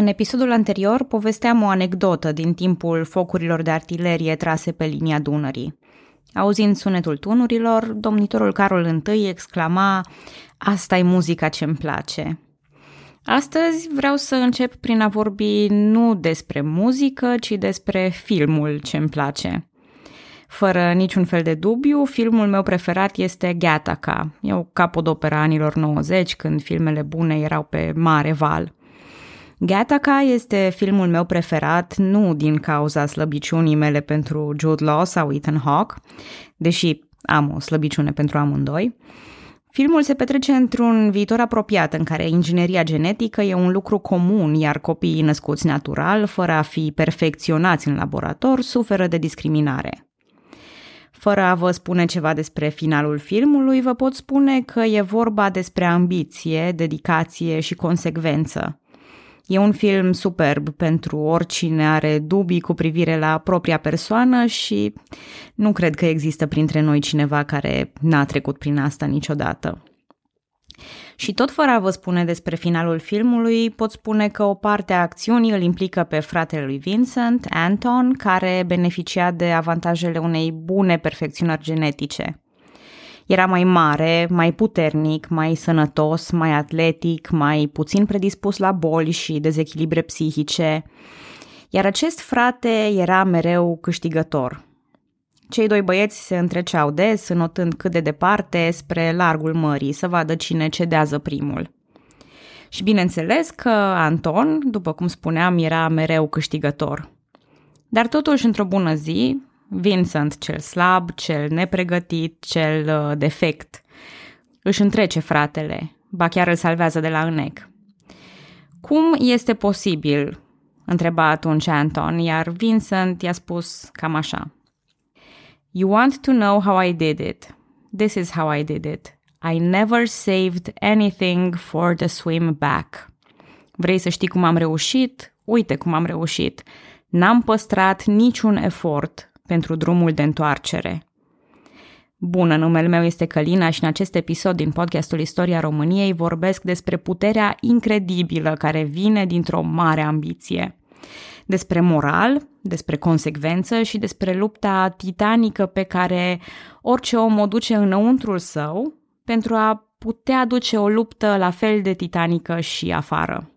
În episodul anterior povesteam o anecdotă din timpul focurilor de artilerie trase pe linia Dunării. Auzind sunetul tunurilor, domnitorul Carol I exclama: „Asta-i muzica ce-mi place!” Astăzi vreau să încep prin a vorbi nu despre muzică, ci despre filmul ce-mi place. Fără niciun fel de dubiu, filmul meu preferat este Gattaca. E o capodopera anilor 90, când filmele bune erau pe mare val. Gattaca este filmul meu preferat nu din cauza slăbiciunii mele pentru Jude Law sau Ethan Hawke, deși am o slăbiciune pentru amândoi. Filmul se petrece într-un viitor apropiat în care ingineria genetică e un lucru comun, iar copiii născuți natural, fără a fi perfecționați în laborator, suferă de discriminare. Fără a vă spune ceva despre finalul filmului, vă pot spune că e vorba despre ambiție, dedicație și consecvență. E un film superb pentru oricine are dubii cu privire la propria persoană și nu cred că există printre noi cineva care n-a trecut prin asta niciodată. Și tot fără a vă spune despre finalul filmului, pot spune că o parte a acțiunii îl implică pe fratele lui Vincent, Anton, care beneficia de avantajele unei bune perfecționări genetice. Era mai mare, mai puternic, mai sănătos, mai atletic, mai puțin predispus la boli și dezechilibre psihice, iar acest frate era mereu câștigător. Cei doi băieți se întreceau des, înotând cât de departe spre largul mării, să vadă cine cedează primul. Și bineînțeles că Anton, după cum spuneam, era mereu câștigător. Dar totuși, într-o bună zi, Vincent, cel slab, cel nepregătit, cel defect, își întrece fratele, ba chiar îl salvează de la înec. „Cum este posibil?” întreba atunci Anton, iar Vincent i-a spus cam așa: „You want to know how I did it? This is how I did it. I never saved anything for the swim back. Vrei să știi cum am reușit? Uite cum am reușit. N-am păstrat niciun efort pentru drumul de întoarcere.” Bună, numele meu este Călina și în acest episod din podcastul Istoria României vorbesc despre puterea incredibilă care vine dintr-o mare ambiție, despre moral, despre consecvență și despre lupta titanică pe care orice om o duce înăuntrul său pentru a putea duce o luptă la fel de titanică și afară.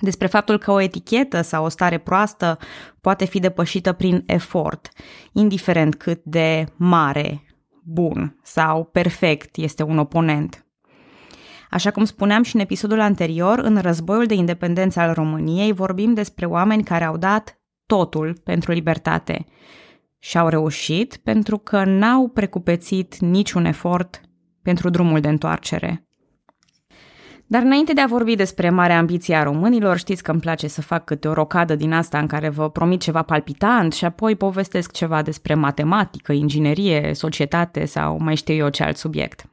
Despre faptul că o etichetă sau o stare proastă poate fi depășită prin efort, indiferent cât de mare, bun sau perfect este un oponent. Așa cum spuneam și în episodul anterior, în războiul de independență al României vorbim despre oameni care au dat totul pentru libertate și au reușit pentru că n-au precupețit niciun efort pentru drumul de întoarcere. Dar înainte de a vorbi despre marea ambiție a românilor, știți că îmi place să fac câte o rocadă din asta în care vă promit ceva palpitant și apoi povestesc ceva despre matematică, inginerie, societate sau mai știu eu ce alt subiect.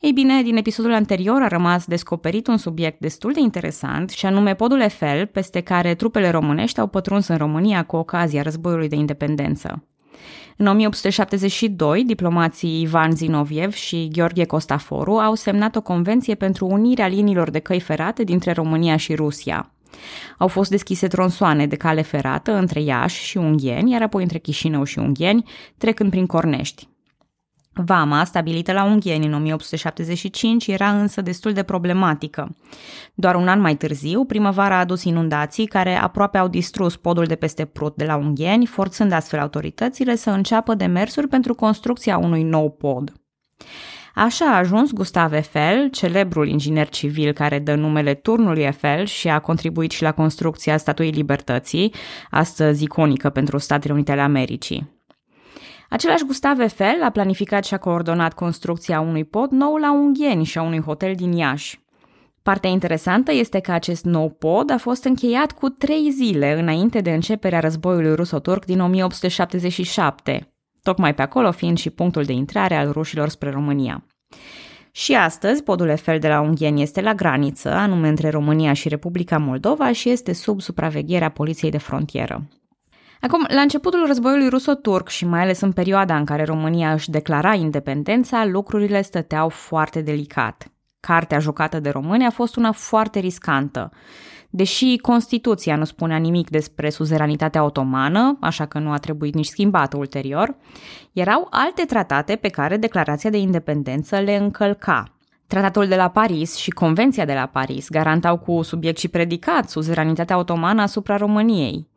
Ei bine, din episodul anterior a rămas descoperit un subiect destul de interesant și anume podul Eiffel, peste care trupele românești au pătruns în România cu ocazia războiului de independență. În 1872, diplomații Ivan Zinoviev și Gheorghe Costaforu au semnat o convenție pentru unirea liniilor de căi ferate dintre România și Rusia. Au fost deschise tronsoane de cale ferată între Iași și Ungheni, iar apoi între Chișinău și Ungheni, trecând prin Cornești. Vama, stabilită la Ungheni în 1875, era însă destul de problematică. Doar un an mai târziu, primăvara a adus inundații care aproape au distrus podul de peste Prut de la Ungheni, forțând astfel autoritățile să înceapă demersuri pentru construcția unui nou pod. Așa a ajuns Gustave Eiffel, celebrul inginer civil care dă numele turnului Eiffel și a contribuit și la construcția Statuii Libertății, astăzi iconică pentru Statele Unite ale Americii. Același Gustave Eiffel a planificat și a coordonat construcția unui pod nou la Ungheni și a unui hotel din Iași. Partea interesantă este că acest nou pod a fost încheiat cu 3 zile înainte de începerea războiului ruso-turc din 1877, tocmai pe acolo fiind și punctul de intrare al rușilor spre România. Și astăzi, podul Eiffel de la Ungheni este la graniță, anume între România și Republica Moldova și este sub supravegherea Poliției de Frontieră. Acum, la începutul războiului ruso-turc și mai ales în perioada în care România își declara independența, lucrurile stăteau foarte delicat. Cartea jucată de români a fost una foarte riscantă. deși Constituția nu spunea nimic despre suzeranitatea otomană, așa că nu a trebuit nici schimbată ulterior, erau alte tratate pe care Declarația de Independență le încălca. Tratatul de la Paris și Convenția de la Paris garantau cu subiect și predicat suzeranitatea otomană asupra României.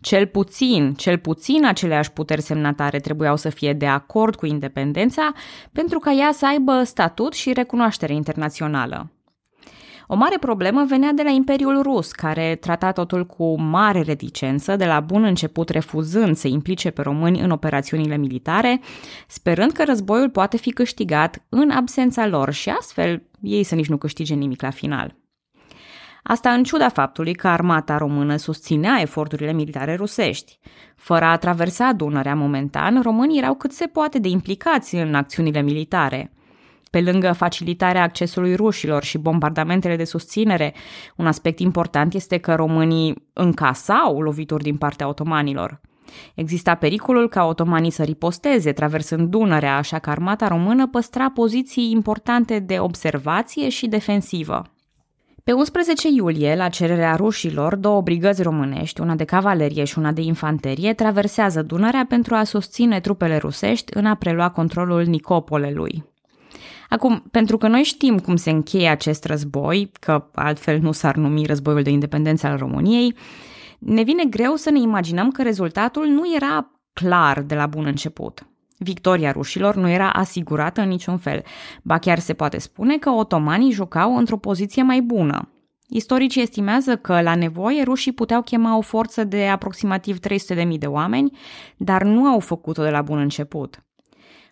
Cel puțin aceleași puteri semnatare trebuiau să fie de acord cu independența pentru ca ea să aibă statut și recunoaștere internațională. O mare problemă venea de la Imperiul Rus, care trata totul cu mare reticență, de la bun început refuzând să implice pe români în operațiunile militare, sperând că războiul poate fi câștigat în absența lor și astfel ei să nici nu câștige nimic la final. Asta în ciuda faptului că armata română susținea eforturile militare rusești. Fără a traversa Dunărea momentan, românii erau cât se poate de implicați în acțiunile militare. Pe lângă facilitarea accesului rușilor și bombardamentele de susținere, un aspect important este că românii încasau lovituri din partea otomanilor. Exista pericolul ca otomanii să riposteze traversând Dunărea, așa că armata română păstra poziții importante de observație și defensivă. Pe 11 iulie, la cererea rușilor, două brigăzi românești, una de cavalerie și una de infanterie, traversează Dunărea pentru a susține trupele rusești în a prelua controlul Nicopolului. Acum, pentru că noi știm cum se încheie acest război, că altfel nu s-ar numi Războiul de Independență al României, ne vine greu să ne imaginăm că rezultatul nu era clar de la bun început. Victoria rușilor nu era asigurată în niciun fel, ba chiar se poate spune că otomanii jucau într-o poziție mai bună. Istoricii estimează că, la nevoie, rușii puteau chema o forță de aproximativ 300.000 de oameni, dar nu au făcut-o de la bun început.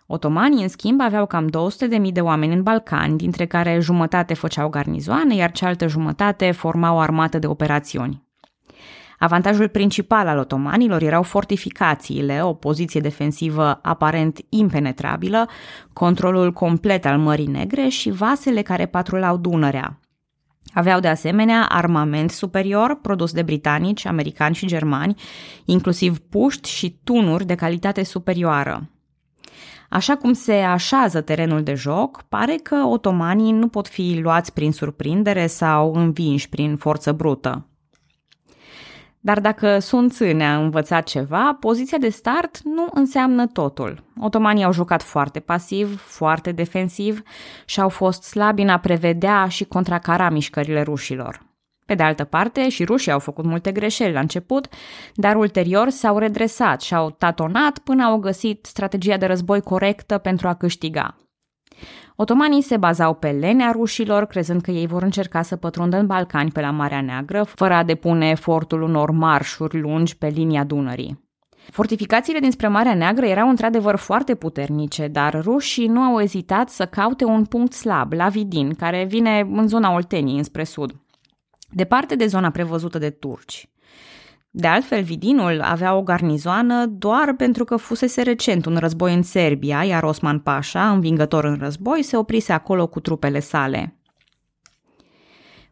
Otomanii, în schimb, aveau cam 200.000 de oameni în Balcani, dintre care jumătate făceau garnizoane, iar cealaltă jumătate forma o armată de operațiuni. Avantajul principal al otomanilor erau fortificațiile, o poziție defensivă aparent impenetrabilă, controlul complet al Mării Negre și vasele care patrulau Dunărea. Aveau de asemenea armament superior produs de britanici, americani și germani, inclusiv puști și tunuri de calitate superioară. Așa cum se așează terenul de joc, pare că otomanii nu pot fi luați prin surprindere sau învinși prin forță brută. Dar dacă Sun Tzu ne-a învățat ceva, poziția de start nu înseamnă totul. Otomanii au jucat foarte pasiv, foarte defensiv și au fost slabi în a prevedea și contracara mișcările rușilor. Pe de altă parte, și rușii au făcut multe greșeli la început, dar ulterior s-au redresat și au tatonat până au găsit strategia de război corectă pentru a câștiga. Otomanii se bazau pe lenea rușilor, crezând că ei vor încerca să pătrundă în Balcani pe la Marea Neagră, fără a depune efortul unor marșuri lungi pe linia Dunării. Fortificațiile dinspre Marea Neagră erau într-adevăr foarte puternice, dar rușii nu au ezitat să caute un punct slab, la Vidin, care vine în zona Olteniei, înspre sud, departe de zona prevăzută de turci. De altfel, Vidinul avea o garnizoană doar pentru că fusese recent un război în Serbia, iar Osman Paşa, învingător în război, se oprise acolo cu trupele sale.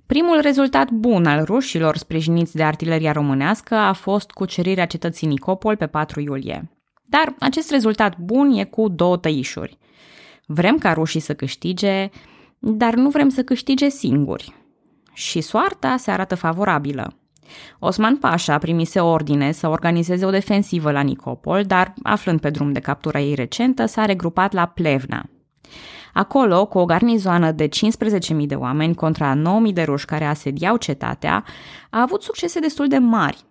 Primul rezultat bun al rușilor sprijiniți de artileria românească a fost cucerirea cetății Nicopol pe 4 iulie. Dar acest rezultat bun e cu două tăișuri. Vrem ca rușii să câștige, dar nu vrem să câștige singuri. Și soarta se arată favorabilă. Osman Paşa primise ordine să organizeze o defensivă la Nicopol, dar, aflând pe drum de captura ei recentă, s-a regrupat la Plevna. Acolo, cu o garnizoană de 15.000 de oameni contra 9.000 de ruși care asediau cetatea, a avut succese destul de mari.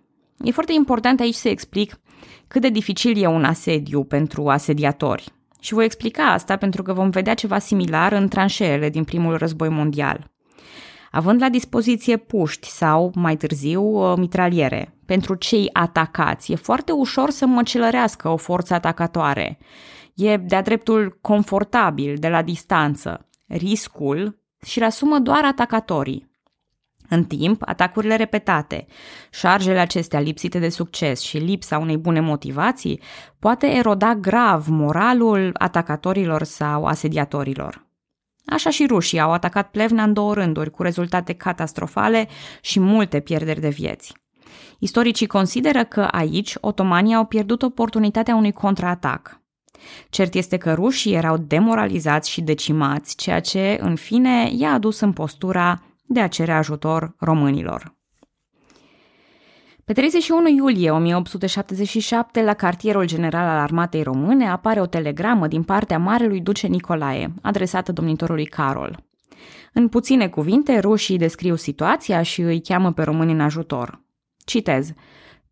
E foarte important aici să explic cât de dificil e un asediu pentru asediatori. Și voi explica asta pentru că vom vedea ceva similar în tranșeele din Primul Război Mondial. Având la dispoziție puști sau, mai târziu, mitraliere. Pentru cei atacați, e foarte ușor să măcelărească o forță atacatoare. E de-a dreptul confortabil, de la distanță. Riscul și-l asumă doar atacatorii. În timp, atacurile repetate, șarjele acestea lipsite de succes și lipsa unei bune motivații poate eroda grav moralul atacatorilor sau asediatorilor. Așa și rușii au atacat Plevna în două rânduri, cu rezultate catastrofale și multe pierderi de vieți. Istoricii consideră că aici otomanii au pierdut oportunitatea unui contraatac. Cert este că rușii erau demoralizați și decimați, ceea ce, în fine, i-a adus în postura de a cere ajutor românilor. Pe 31 iulie 1877, la cartierul general al Armatei Române, apare o telegramă din partea Marelui Duce Nicolae, adresată domnitorului Carol. În puține cuvinte, rușii descriu situația și îi cheamă pe români în ajutor. Citez: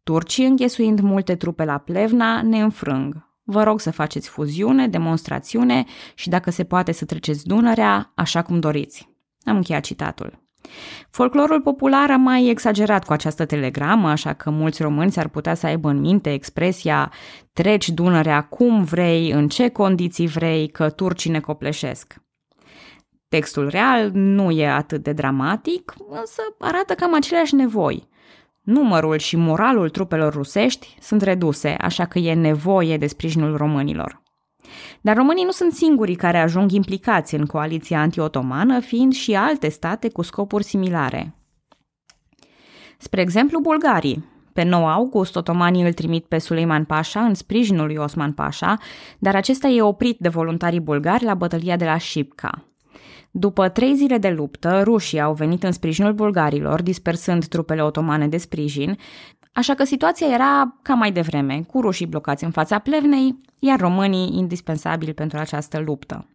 turcii, înghesuind multe trupe la Plevna, ne înfrâng. Vă rog să faceți fuziune, demonstrațiune și, dacă se poate, să treceți Dunărea, așa cum doriți. Am încheiat citatul. Folclorul popular a mai exagerat cu această telegramă, așa că mulți români s-ar putea să aibă în minte expresia treci Dunărea cum vrei, în ce condiții vrei, că turcii ne copleșesc. Textul real nu e atât de dramatic, însă arată cam aceleași nevoi. Numărul și moralul trupelor rusești sunt reduse, așa că e nevoie de sprijinul românilor. Dar românii nu sunt singurii care ajung implicați în coaliția antiotomană, fiind și alte state cu scopuri similare. Spre exemplu, bulgarii. Pe 9 august, otomanii îl trimit pe Suleiman Pașa în sprijinul lui Osman Pașa, dar acesta e oprit de voluntarii bulgari la bătălia de la Shipka. După 3 zile de luptă, rușii au venit în sprijinul bulgarilor, dispersând trupele otomane de sprijin, așa că situația era cam mai devreme, cu rușii blocați în fața Plevnei, iar românii indispensabili pentru această luptă.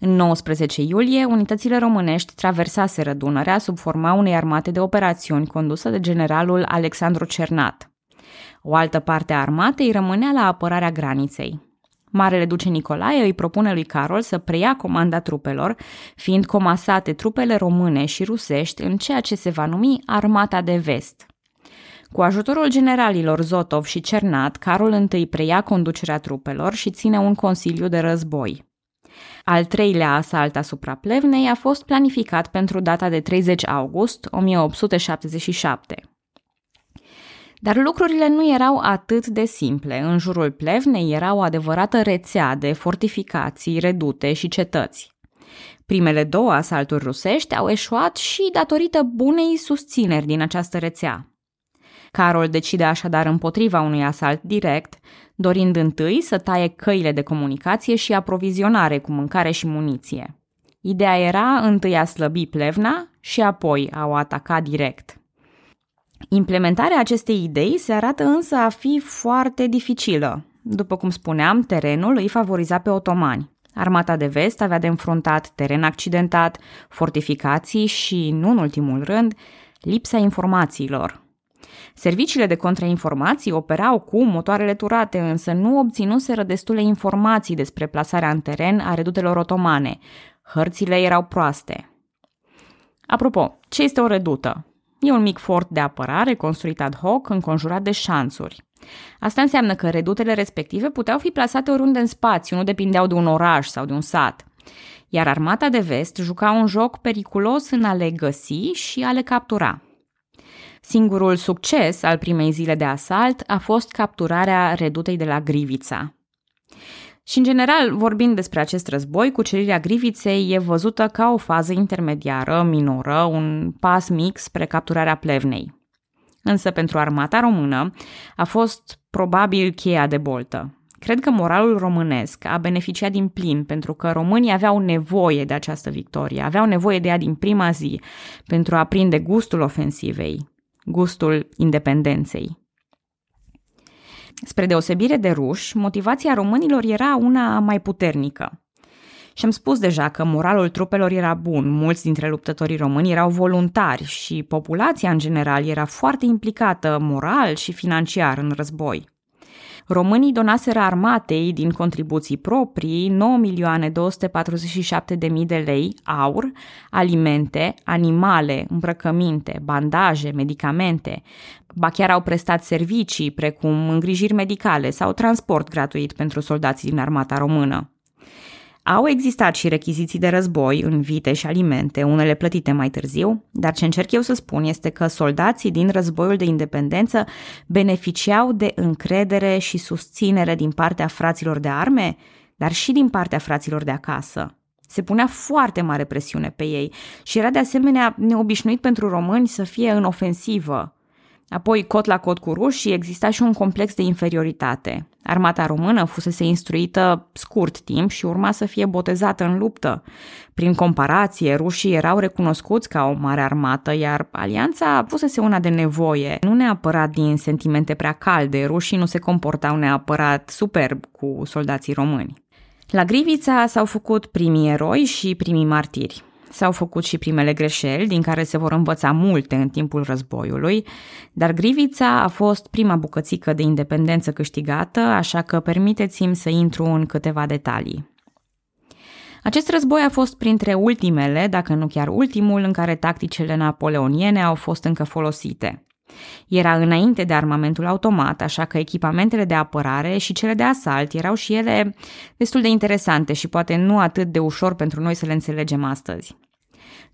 În 19 iulie, unitățile românești traversaseră Dunărea sub forma unei armate de operațiuni condusă de generalul Alexandru Cernat. O altă parte a armatei rămânea la apărarea graniței. Marele Duce Nicolae îi propune lui Carol să preia comanda trupelor, fiind comasate trupele române și rusești în ceea ce se va numi Armata de Vest. Cu ajutorul generalilor Zotov și Cernat, Carol I preia conducerea trupelor și ține un consiliu de război. Al treilea asalt asupra Plevnei a fost planificat pentru data de 30 august 1877. Dar lucrurile nu erau atât de simple. În jurul Plevnei era o adevărată rețea de fortificații, redute și cetăți. Primele 2 asalturi rusești au eșuat și datorită bunei susțineri din această rețea. Carol decide așadar împotriva unui asalt direct, dorind întâi să taie căile de comunicație și aprovizionare cu mâncare și muniție. Ideea era întâi a slăbi Plevna și apoi a o ataca direct. Implementarea acestei idei se arată însă a fi foarte dificilă. După cum spuneam, terenul îi favoriza pe otomani. Armata de vest avea de înfruntat teren accidentat, fortificații și, nu în ultimul rând, lipsa informațiilor. Serviciile de contrainformații operau cu motoarele turate, însă nu obținuseră destule informații despre plasarea în teren a redutelor otomane. Hărțile erau proaste. Apropo, ce este o redută? E un mic fort de apărare construit ad hoc, înconjurat de șanțuri. Asta înseamnă că redutele respective puteau fi plasate oriunde în spațiu, nu depindeau de un oraș sau de un sat. Iar armata de vest juca un joc periculos în a le găsi și a le captura. Singurul succes al primei zile de asalt a fost capturarea redutei de la Grivița. Și, în general, vorbind despre acest război, cucerirea Griviței e văzută ca o fază intermediară, minoră, un pas mic spre capturarea Plevnei. Însă, pentru armata română, a fost probabil cheia de boltă. Cred că moralul românesc a beneficiat din plin, pentru că românii aveau nevoie de această victorie, aveau nevoie de ea din prima zi, pentru a prinde gustul ofensivei, gustul independenței. Spre deosebire de ruși, motivația românilor era una mai puternică. Și am spus deja că moralul trupelor era bun, mulți dintre luptătorii români erau voluntari și populația în general era foarte implicată moral și financiar în război. Românii donaseră armatei din contribuții proprii 9.247.000 de lei aur, alimente, animale, îmbrăcăminte, bandaje, medicamente. Ba chiar au prestat servicii precum îngrijiri medicale sau transport gratuit pentru soldații din armata română. Au existat și rechiziții de război în vite și alimente, unele plătite mai târziu, dar ce încerc eu să spun este că soldații din războiul de independență beneficiau de încredere și susținere din partea fraților de arme, dar și din partea fraților de acasă. Se punea foarte mare presiune pe ei și era de asemenea neobișnuit pentru români să fie în ofensivă. Apoi, cot la cot cu rușii, exista și un complex de inferioritate. Armata română fusese instruită scurt timp și urma să fie botezată în luptă. Prin comparație, rușii erau recunoscuți ca o mare armată, iar alianța fusese una de nevoie. Nu neapărat din sentimente prea calde, rușii nu se comportau neapărat superb cu soldații români. La Grivița s-au făcut primii eroi și primii martiri. S-au făcut și primele greșeli, din care se vor învăța multe în timpul războiului, dar Grivița a fost prima bucățică de independență câștigată, așa că permiteți-mi să intru în câteva detalii. Acest război a fost printre ultimele, dacă nu chiar ultimul, în care tacticile napoleoniene au fost încă folosite. Era înainte de armamentul automat, așa că echipamentele de apărare și cele de asalt erau și ele destul de interesante și poate nu atât de ușor pentru noi să le înțelegem astăzi.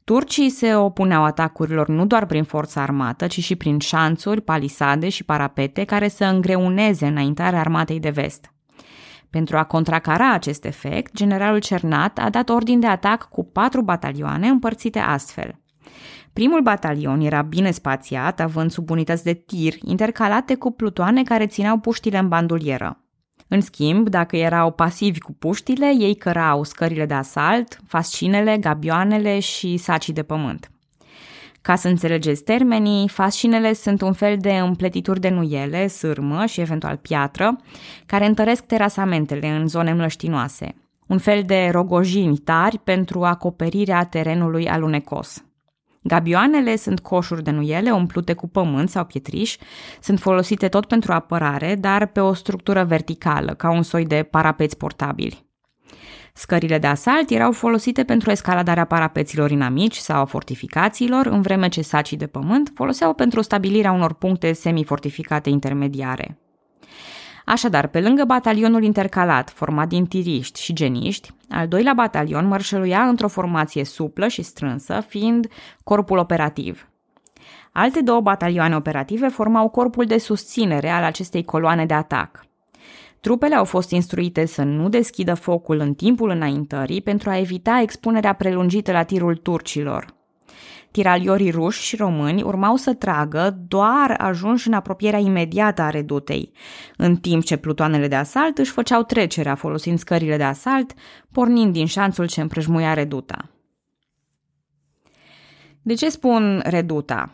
Turcii se opuneau atacurilor nu doar prin forța armată, ci și prin șanțuri, palisade și parapete care să îngreuneze înaintarea armatei de vest. Pentru a contracara acest efect, generalul Cernat a dat ordin de atac cu 4 batalioane împărțite astfel. Primul batalion era bine spațiat, având subunități de tir intercalate cu plutoane care țineau puștile în bandulieră. În schimb, dacă erau pasivi cu puștile, ei cărau scările de asalt, fascinele, gabioanele și sacii de pământ. Ca să înțelegeți termenii, fascinele sunt un fel de împletituri de nuiele, sârmă și eventual piatră, care întăresc terasamentele în zone mlăștinoase. Un fel de rogojini tari pentru acoperirea terenului alunecos. Gabioanele sunt coșuri de nuiele umplute cu pământ sau pietriș, sunt folosite tot pentru apărare, dar pe o structură verticală, ca un soi de parapeți portabili. Scările de asalt erau folosite pentru escaladarea parapeților inamici sau a fortificațiilor, în vreme ce sacii de pământ foloseau pentru stabilirea unor puncte semifortificate intermediare. Așadar, pe lângă batalionul intercalat, format din tiriști și geniști, al doilea batalion mărșăluia într-o formație suplă și strânsă, fiind corpul operativ. Alte 2 batalioane operative formau corpul de susținere al acestei coloane de atac. Trupele au fost instruite să nu deschidă focul în timpul înaintării pentru a evita expunerea prelungită la tirul turcilor. Tiraliorii ruși și români urmau să tragă doar ajunși în apropierea imediată a redutei, în timp ce plutoanele de asalt își făceau trecerea folosind scările de asalt, pornind din șanțul ce împrejmuia reduta. De ce spun reduta?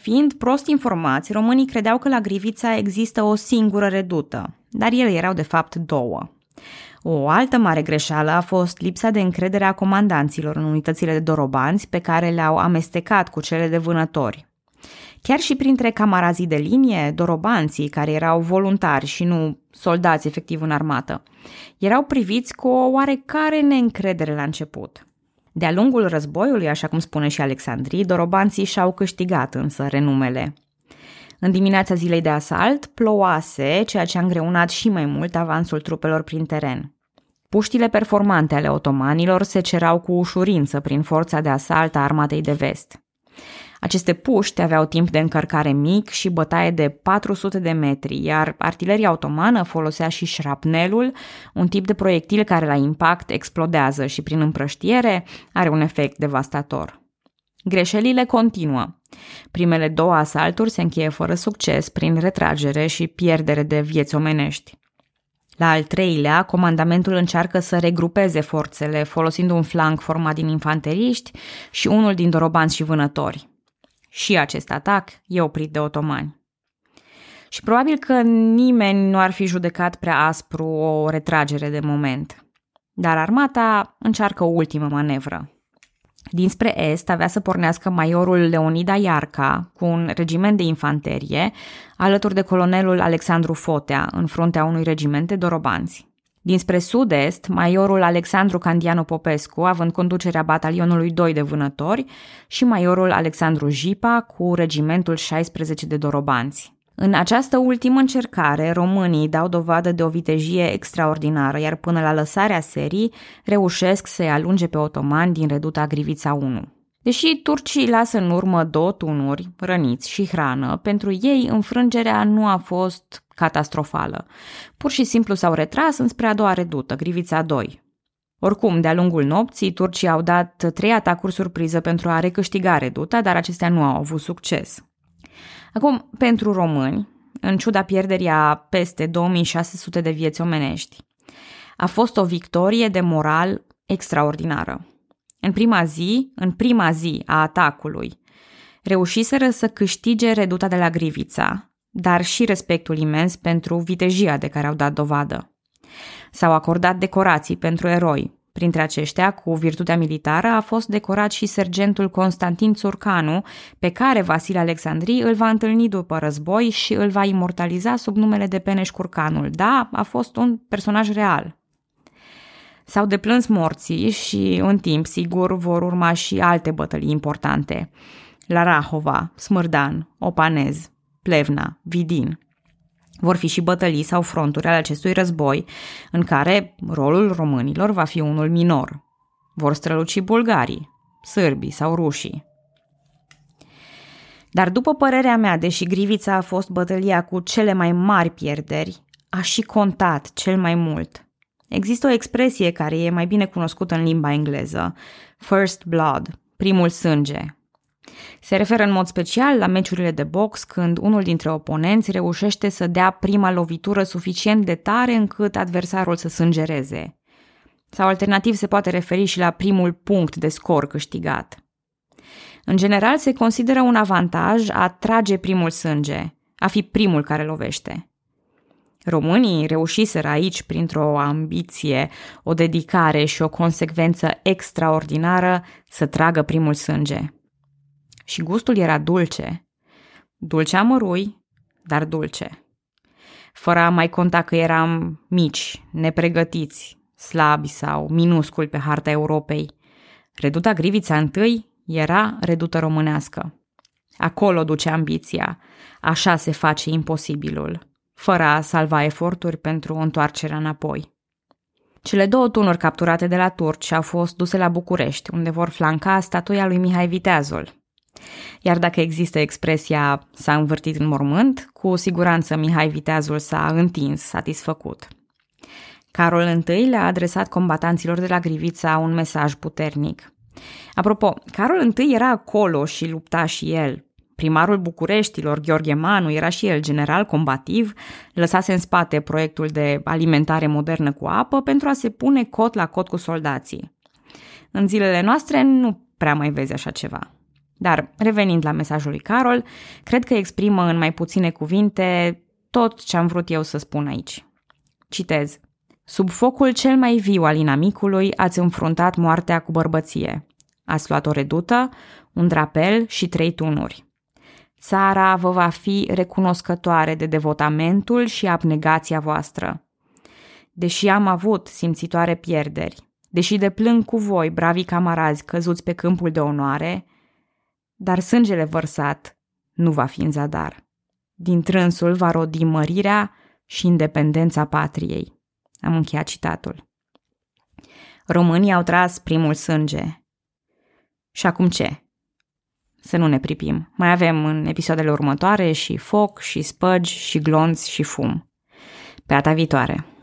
Fiind prost informați, românii credeau că la Grivița există o singură redută, dar ele erau de fapt 2. O altă mare greșeală a fost lipsa de încredere a comandanților în unitățile de dorobanți pe care le-au amestecat cu cele de vânători. Chiar și printre camarazii de linie, dorobanții, care erau voluntari și nu soldați efectiv în armată, erau priviți cu o oarecare neîncredere la început. De-a lungul războiului, așa cum spune și Alexandrii, dorobanții și-au câștigat însă renumele. În dimineața zilei de asalt, plouase, ceea ce a îngreunat și mai mult avansul trupelor prin teren. Puștile performante ale otomanilor se cerau cu ușurință prin forța de asalt a armatei de vest. Aceste puști aveau timp de încărcare mic și bătaie de 400 de metri, iar artileria otomană folosea și șrapnelul, un tip de proiectil care la impact explodează și prin împrăștiere are un efect devastator. Greșelile continuă. Primele 2 asalturi se încheie fără succes prin retragere și pierdere de vieți omenești. La al 3-lea, comandamentul încearcă să regrupeze forțele folosind un flanc format din infanteriști și unul din dorobanți și vânători. Și acest atac e oprit de otomani. Și probabil că nimeni nu ar fi judecat prea aspru o retragere de moment. Dar armata încearcă o ultimă manevră. Dinspre est avea să pornească maiorul Leonida Iarca cu un regiment de infanterie alături de colonelul Alexandru Fotea în fruntea unui regiment de dorobanți. Dinspre sud-est, maiorul Alexandru Candiano Popescu având conducerea batalionului 2 de vânători și maiorul Alexandru Jipa cu regimentul 16 de dorobanți. În această ultimă încercare, românii dau dovadă de o vitejie extraordinară, iar până la lăsarea serii reușesc să-i alunge pe otomani din reduta Grivița 1. Deși turcii lasă în urmă 2 tunuri, răniți și hrană, pentru ei înfrângerea nu a fost catastrofală. Pur și simplu s-au retras înspre a doua redută, Grivița 2. Oricum, de-a lungul nopții, turcii au dat 3 atacuri surpriză pentru a recâștiga reduta, dar acestea nu au avut succes. Acum, pentru români, în ciuda pierderii a peste 2600 de vieți omenești, a fost o victorie de moral extraordinară. În prima zi a atacului, reușiseră să câștige reduta de la Grivița, dar și respectul imens pentru vitejia de care au dat dovadă. S-au acordat decorații pentru eroi. Printre aceștia, cu virtutea militară, a fost decorat și sergentul Constantin Țurcanu, pe care Vasile Alecsandri îl va întâlni după război și îl va imortaliza sub numele de Peneș Curcanul. Da, a fost un personaj real. S-au deplâns morții și, în timp, sigur, vor urma și alte bătălii importante. La Rahova, Smârdan, Opanez, Plevna, Vidin. Vor fi și bătălii sau fronturi ale acestui război, în care rolul românilor va fi unul minor. Vor străluci bulgarii, sârbii sau rușii. Dar după părerea mea, deși Grivița a fost bătălia cu cele mai mari pierderi, a și contat cel mai mult. Există o expresie care e mai bine cunoscută în limba engleză, first blood, primul sânge. Se referă în mod special la meciurile de box când unul dintre oponenți reușește să dea prima lovitură suficient de tare încât adversarul să sângereze. Sau alternativ se poate referi și la primul punct de scor câștigat. În general se consideră un avantaj a trage primul sânge, a fi primul care lovește. Românii reușiseră aici, printr-o ambiție, o dedicare și o consecvență extraordinară, să tragă primul sânge. Și gustul era dulce. Dulce amărui, dar dulce. Fără a mai conta că eram mici, nepregătiți, slabi sau minusculi pe harta Europei. Reduta Grivița întâi era redută românească. Acolo duce ambiția. Așa se face imposibilul, fără a salva eforturi pentru întoarcerea înapoi. Cele două tunuri capturate de la turci au fost duse la București, unde vor flanca statuia lui Mihai Viteazul. Iar dacă există expresia s-a învârtit în mormânt, cu siguranță Mihai Viteazul s-a întins, satisfăcut. Carol I le-a adresat combatanților de la Grivița un mesaj puternic. Apropo, Carol I era acolo și lupta și el. Primarul Bucureștilor, Gheorghe Manu, era și el general combativ, lăsase în spate proiectul de alimentare modernă cu apă pentru a se pune cot la cot cu soldații. În zilele noastre nu prea mai vezi așa ceva. Dar, revenind la mesajul lui Carol, cred că exprimă în mai puține cuvinte tot ce am vrut eu să spun aici. Citez. Sub focul cel mai viu al inamicului ați înfruntat moartea cu bărbăție. Ați luat o redută, un drapel și 3 tunuri. Țara vă va fi recunoscătoare de devotamentul și abnegația voastră. Deși am avut simțitoare pierderi, deși deplâng cu voi bravii camarazi căzuți pe câmpul de onoare, dar sângele vărsat nu va fi în zadar. Din trânsul va rodi mărirea și independența patriei. Am încheiat citatul. Românii au tras primul sânge. Și acum ce? Să nu ne pripim. Mai avem în episoadele următoare și foc, și spăgi, și glonți, și fum. Pe data viitoare!